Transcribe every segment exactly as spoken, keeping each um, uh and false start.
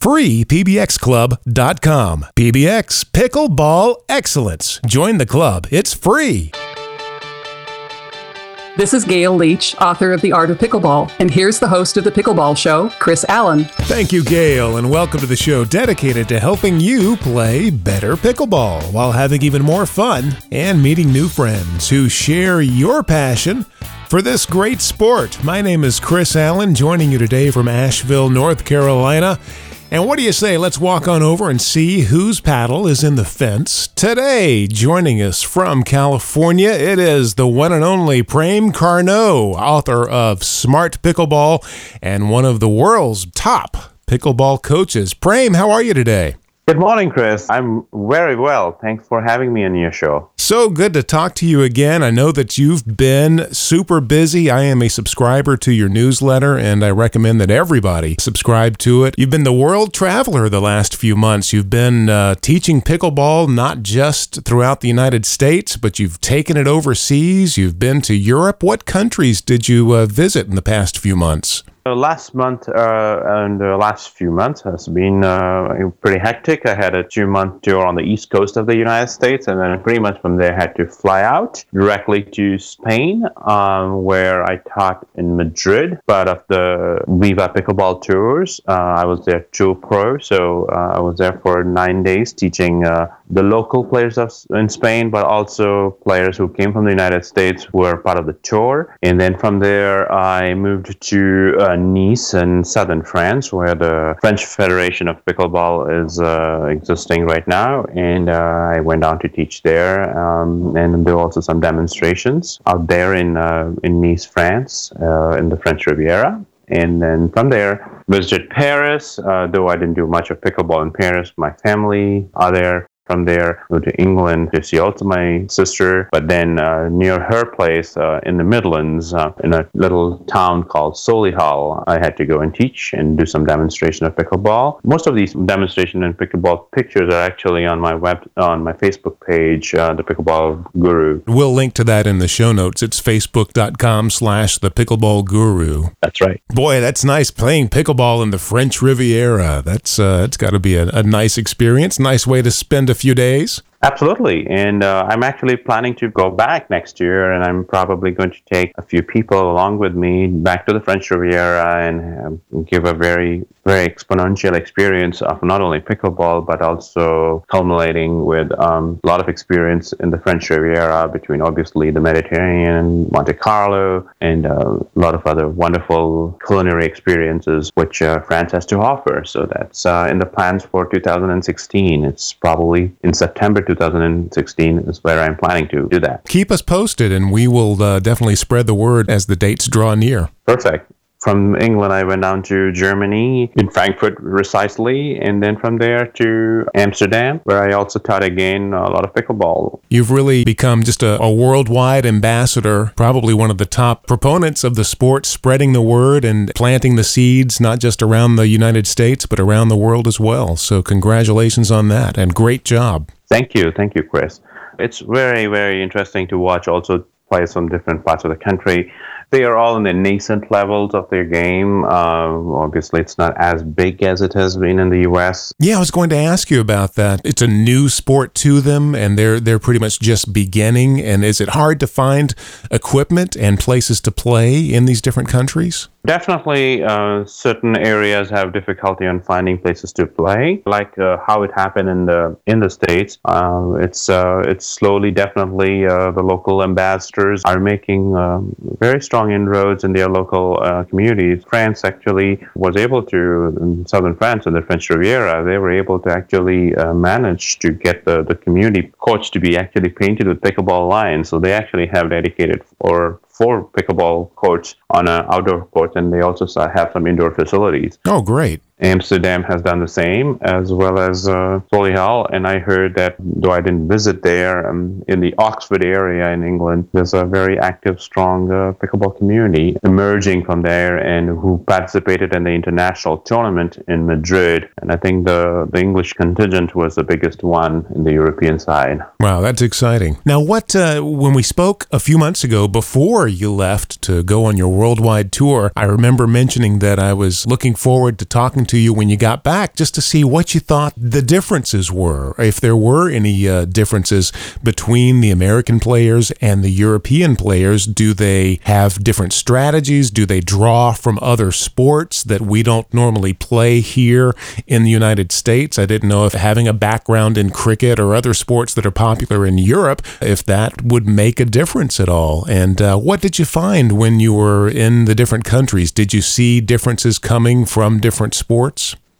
free p b x club dot com. P B X Pickleball Excellence. Join the club. It's free. This is Gail Leach, author of The Art of Pickleball, and here's the host of The Pickleball Show, Chris Allen. Thank you, Gail, and welcome to the show dedicated to helping you play better pickleball while having even more fun and meeting new friends who share your passion for this great sport. My name is Chris Allen, joining you today from Asheville, North Carolina. And what do you say, let's walk on over and see whose paddle is in the fence today. Joining us from California, it is the one and only Prem Carnot, author of Smart Pickleball and one of the world's top pickleball coaches. Prem, how are you today? Good morning, Chris. I'm very well. Thanks for having me on your show. So good to talk to you again. I know that you've been super busy. I am a subscriber to your newsletter, and I recommend that everybody subscribe to it. You've been the world traveler the last few months. You've been uh, teaching pickleball not just throughout the United States, but you've taken it overseas. You've been to Europe. What countries did you uh, visit in the past few months? Uh, last month uh, and the last few months has been uh, pretty hectic. I had a two-month tour on the east coast of the United States, and then pretty much from there I had to fly out directly to Spain, um, where I taught in Madrid, part of the Viva Pickleball Tours. Uh, I was their tour pro, so uh, I was there for nine days teaching uh, the local players of, in Spain, but also players who came from the United States who were part of the tour. And then from there I moved to uh, Nice in southern France, where the French Federation of Pickleball is uh, existing right now, and uh, I went down to teach there, um, and there were also some demonstrations out there in uh, in Nice, France, uh, in the French Riviera. And then from there, visited Paris, uh, though I didn't do much of pickleball in Paris. My family are there. From there, moved to England to see also my sister, but then uh, near her place uh, in the Midlands, uh, in a little town called Solihull, I had to go and teach and do some demonstration of pickleball. Most of these demonstration and pickleball pictures are actually on my web on my Facebook page, uh, the Pickleball Guru. We'll link to that in the show notes. It's facebook dot com slash the pickleball guru. That's right. Boy, that's nice, playing pickleball in the French Riviera. That's uh, that's got to be a, a nice experience. Nice way to spend a few days. Absolutely. And uh, I'm actually planning to go back next year, and I'm probably going to take a few people along with me back to the French Riviera and um, give a very, very exponential experience of not only pickleball, but also culminating with um, a lot of experience in the French Riviera between obviously the Mediterranean, Monte Carlo, and uh, a lot of other wonderful culinary experiences which uh, France has to offer. So that's uh, in the plans for two thousand sixteen. It's probably in September two thousand sixteen is where I'm planning to do that. Keep us posted, and we will uh, definitely spread the word as the dates draw near. Perfect. From England, I went down to Germany, in Frankfurt precisely, and then from there to Amsterdam, where I also taught again a lot of pickleball. You've really become just a, a worldwide ambassador, probably one of the top proponents of the sport, spreading the word and planting the seeds, not just around the United States, but around the world as well. So congratulations on that, and great job. Thank you. Thank you, Chris. It's very, very interesting to watch also players from different parts of the country. They are all in the nascent levels of their game. Um, obviously, it's not as big as it has been in the U S. Yeah, I was going to ask you about that. It's a new sport to them, and they're they're pretty much just beginning. And is it hard to find equipment and places to play in these different countries? Definitely, uh, certain areas have difficulty on finding places to play, like uh, how it happened in the in the States. Uh, it's uh, it's slowly, definitely, uh, the local ambassadors are making um, very strong inroads in their local uh, communities. France actually was able to, in southern France and the French Riviera, they were able to actually uh, manage to get the, the community courts to be actually painted with pickleball lines. So they actually have dedicated or four pickleball courts on an outdoor court, and they also have some indoor facilities. Oh, great. Amsterdam has done the same, as well as uh, Solihull. And I heard that, though I didn't visit there, um, in the Oxford area in England, there's a very active, strong uh, pickleball community emerging from there, and who participated in the international tournament in Madrid. And I think the, the English contingent was the biggest one in the European side. Wow, that's exciting. Now, what uh, when we spoke a few months ago before you left to go on your worldwide tour, I remember mentioning that I was looking forward to talking to to you when you got back, just to see what you thought the differences were, if there were any uh, differences between the American players and the European players. Do they have different strategies? Do they draw from other sports that we don't normally play here in the United States? I didn't know if having a background in cricket or other sports that are popular in Europe, if that would make a difference at all. And uh, what did you find when you were in the different countries? Did you see differences coming from different sports?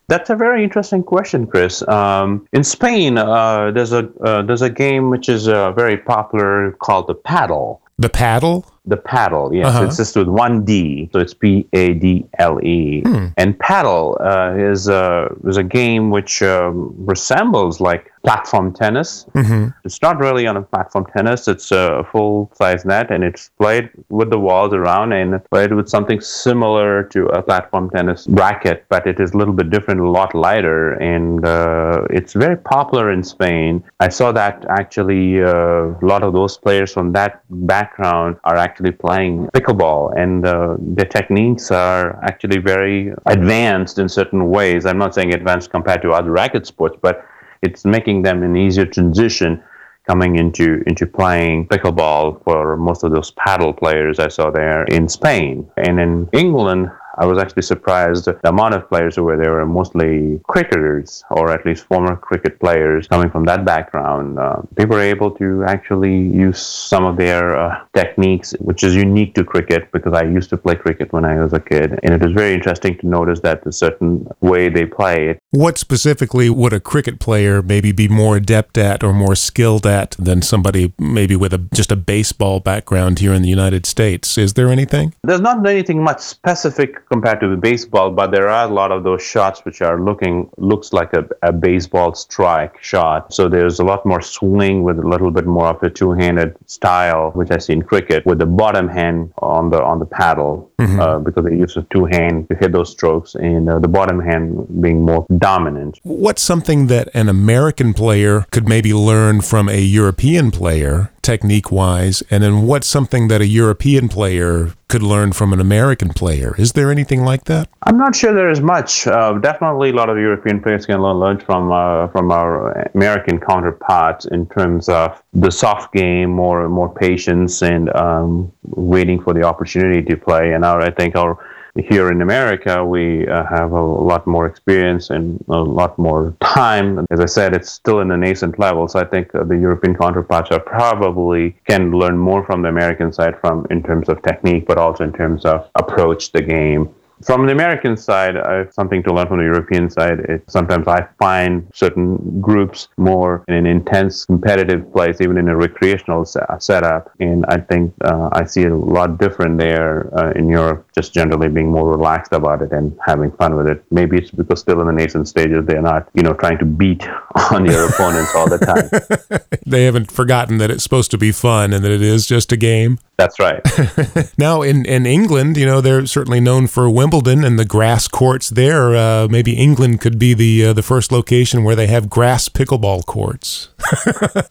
That's a very interesting question, Chris. Um, in Spain, uh, there's a uh, there's a game which is uh, very popular called the paddle. The paddle? The paddle, yes. Uh-huh. It's just with one D, so it's P A D L E. Hmm. And paddle uh, is, a, is a game which um, resembles like platform tennis. Mm-hmm. It's not really on a platform tennis. It's a full-size net, and it's played with the walls around, and it's played with something similar to a platform tennis racket, but it is a little bit different, a lot lighter, and uh, it's very popular in Spain. I saw that actually uh, a lot of those players from that background are actually actually playing pickleball, and uh, the techniques are actually very advanced in certain ways. I'm not saying advanced compared to other racket sports, but it's making them an easier transition coming into, into playing pickleball for most of those paddle players I saw there in Spain. And in England, I was actually surprised the amount of players who were there were mostly cricketers, or at least former cricket players coming from that background. Uh, they were able to actually use some of their uh, techniques, which is unique to cricket, because I used to play cricket when I was a kid. And it was very interesting to notice that the certain way they play it. What specifically would a cricket player maybe be more adept at or more skilled at than somebody maybe with a, just a baseball background here in the United States? Is there anything? There's not anything much specific compared to the baseball, but there are a lot of those shots which are looking looks like a, a baseball strike shot. So there's a lot more swing with a little bit more of a two-handed style, which I see in cricket, with the bottom hand on the on the paddle, mm-hmm. uh, because they use a two hand to hit those strokes, and uh, the bottom hand being more dominant. What's something that an American player could maybe learn from a European player, technique-wise, and then what's something that a European player could learn from an American player? Is there anything like that? I'm not sure there is much. Uh, definitely a lot of European players can learn, learn from uh, from our American counterparts in terms of the soft game, more, more patience, and um, waiting for the opportunity to play. And our, I think our Here in America, we uh, have a lot more experience and a lot more time. As I said, it's still in a nascent level, so I think uh, the European counterparts are probably can learn more from the American side from in terms of technique, but also in terms of approach the game. From the American side, I have something to learn from the European side. It, sometimes I find certain groups more in an intense competitive place, even in a recreational set- setup. And I think uh, I see it a lot different there uh, in Europe, just generally being more relaxed about it and having fun with it. Maybe it's because still in the nascent stages, they're not, you know, trying to beat on your opponents all the time. They haven't forgotten that it's supposed to be fun and that it is just a game. That's right. Now, in, in England, you know, they're certainly known for Wimbledon and the grass courts there. Uh, maybe England could be the uh, the first location where they have grass pickleball courts.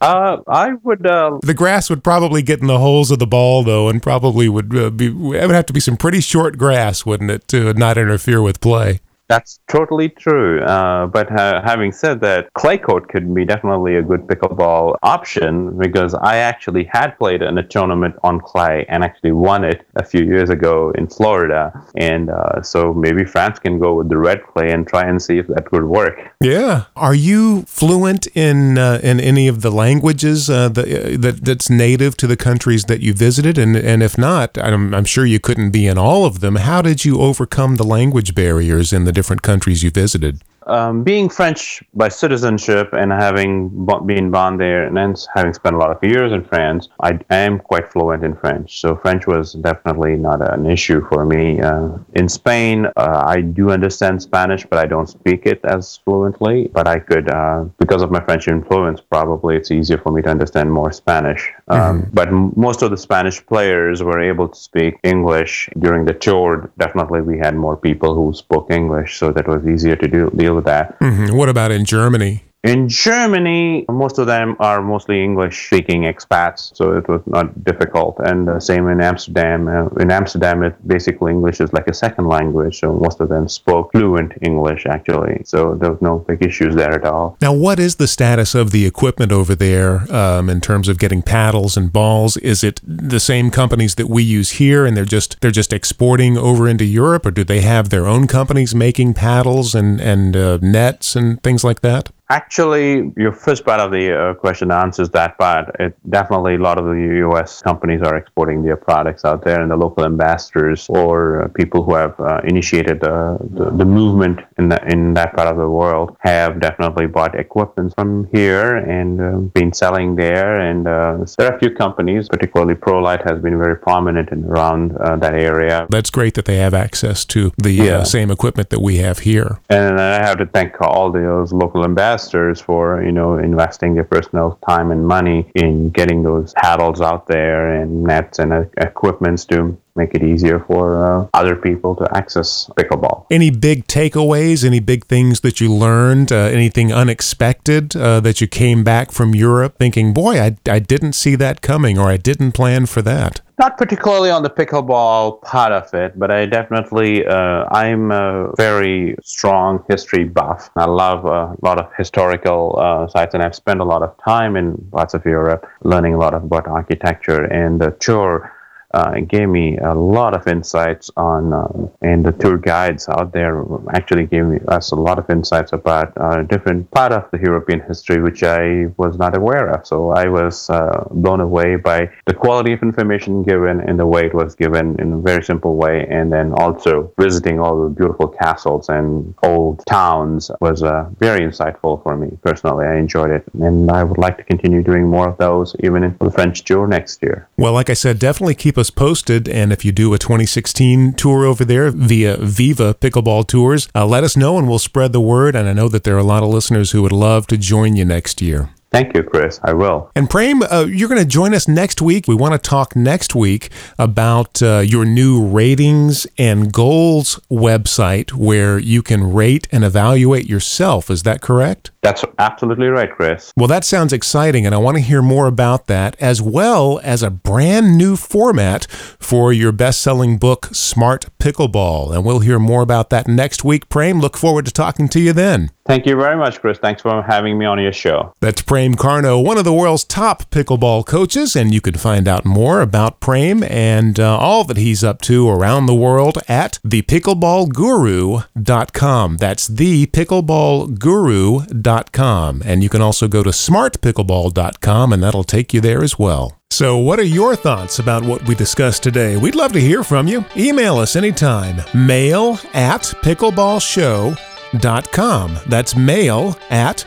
uh, I would... Uh... The grass would probably get in the holes of the ball, though, and probably would uh, be... It would have to be some pretty short grass, wouldn't it, to not interfere with play? That's totally true. Uh, but uh, having said that, clay court could be definitely a good pickleball option, because I actually had played in a tournament on clay and actually won it a few years ago in Florida. And uh, so maybe France can go with the red clay and try and see if that would work. Yeah. Are you fluent in uh, in any of the languages uh, the, uh, that that's native to the countries that you visited? And and if not, I'm, I'm sure you couldn't be in all of them. How did you overcome the language barriers in the different countries you visited? um, being French by citizenship and having bo- been born there and then having spent a lot of years in France, I am quite fluent in French. So French was definitely not an issue for me. Uh, in Spain, uh, I do understand Spanish, but I don't speak it as fluently. But I could, uh, because of my French influence, probably it's easier for me to understand more Spanish. Um, mm-hmm. But m- most of the Spanish players were able to speak English during the tour. Definitely we had more people who spoke English, so that was easier to do, deal with that. Mm-hmm. What about in Germany? In Germany, most of them are mostly English-speaking expats, so it was not difficult. And uh, same in Amsterdam. Uh, in Amsterdam, it basically English is like a second language, so most of them spoke fluent English, actually. So there was no big issues there at all. Now, what is the status of the equipment over there um, in terms of getting paddles and balls? Is it the same companies that we use here, and they're just they're just exporting over into Europe, or do they have their own companies making paddles and, and uh, nets and things like that? Actually, your first part of the uh, question answers that part. It, definitely, a lot of the U S companies are exporting their products out there, and the local ambassadors or uh, people who have uh, initiated uh, the, the movement in, the, in that part of the world have definitely bought equipment from here and uh, been selling there. And uh, there are a few companies, particularly Prolight, has been very prominent in, around uh, that area. That's great that they have access to the yeah. uh, same equipment that we have here. And I have to thank all those local ambassadors for, you know, investing their personal time and money in getting those paddles out there and nets and uh, equipments to make it easier for uh, other people to access pickleball. Any big takeaways, any big things that you learned, uh, anything unexpected uh, that you came back from Europe thinking, boy, I, I didn't see that coming, or I didn't plan for that? Not particularly on the pickleball part of it, but I definitely, uh, I'm a very strong history buff. I love a lot of historical uh, sites, and I've spent a lot of time in parts of Europe learning a lot about architecture, and the tour Uh, it gave me a lot of insights on, um, and the tour guides out there actually gave me, us a lot of insights about uh, a different part of the European history, which I was not aware of. So I was uh, blown away by the quality of information given and the way it was given in a very simple way. And then also visiting all the beautiful castles and old towns was uh, very insightful for me personally. I enjoyed it, and I would like to continue doing more of those even in the French tour next year. Well, like I said, definitely keep us posted, and if you do a twenty sixteen tour over there via Viva Pickleball Tours, uh, let us know and we'll spread the word, and I know that there are a lot of listeners who would love to join you next year. Thank you, Chris. I will. And Prem, uh, you're going to join us next week. We want to talk next week about uh, your new ratings and goals website where you can rate and evaluate yourself. Is that correct? That's absolutely right, Chris. Well, that sounds exciting, and I want to hear more about that, as well as a brand new format for your best-selling book, Smart Pickleball. And we'll hear more about that next week. Prem, look forward to talking to you then. Thank you very much, Chris. Thanks for having me on your show. That's Prem Carnot, one of the world's top pickleball coaches, and you can find out more about Prem and uh, all that he's up to around the world at the pickleball guru dot com. That's the pickleball guru dot com. And you can also go to smart pickleball dot com, and that'll take you there as well. So what are your thoughts about what we discussed today? We'd love to hear from you. Email us anytime. Mail at pickleballshow.com. Dot com. That's mail at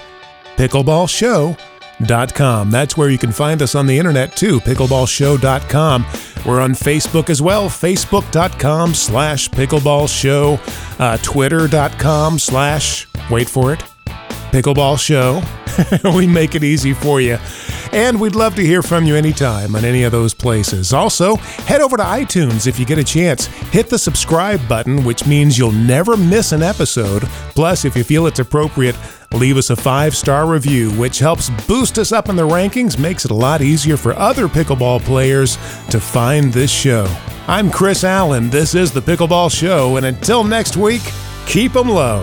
pickleball show dot com. That's where you can find us on the internet too, pickleball show dot com. We're on Facebook as well, facebook.com slash pickleballshow, uh, twitter.com slash, wait for it, Pickleball Show. We make it easy for you. And we'd love to hear from you anytime on any of those places. Also, head over to iTunes if you get a chance. Hit the subscribe button, which means you'll never miss an episode. Plus, if you feel it's appropriate, leave us a five-star review, which helps boost us up in the rankings, makes it a lot easier for other pickleball players to find this show. I'm Chris Allen. This is The Pickleball Show. And until next week, keep 'em low.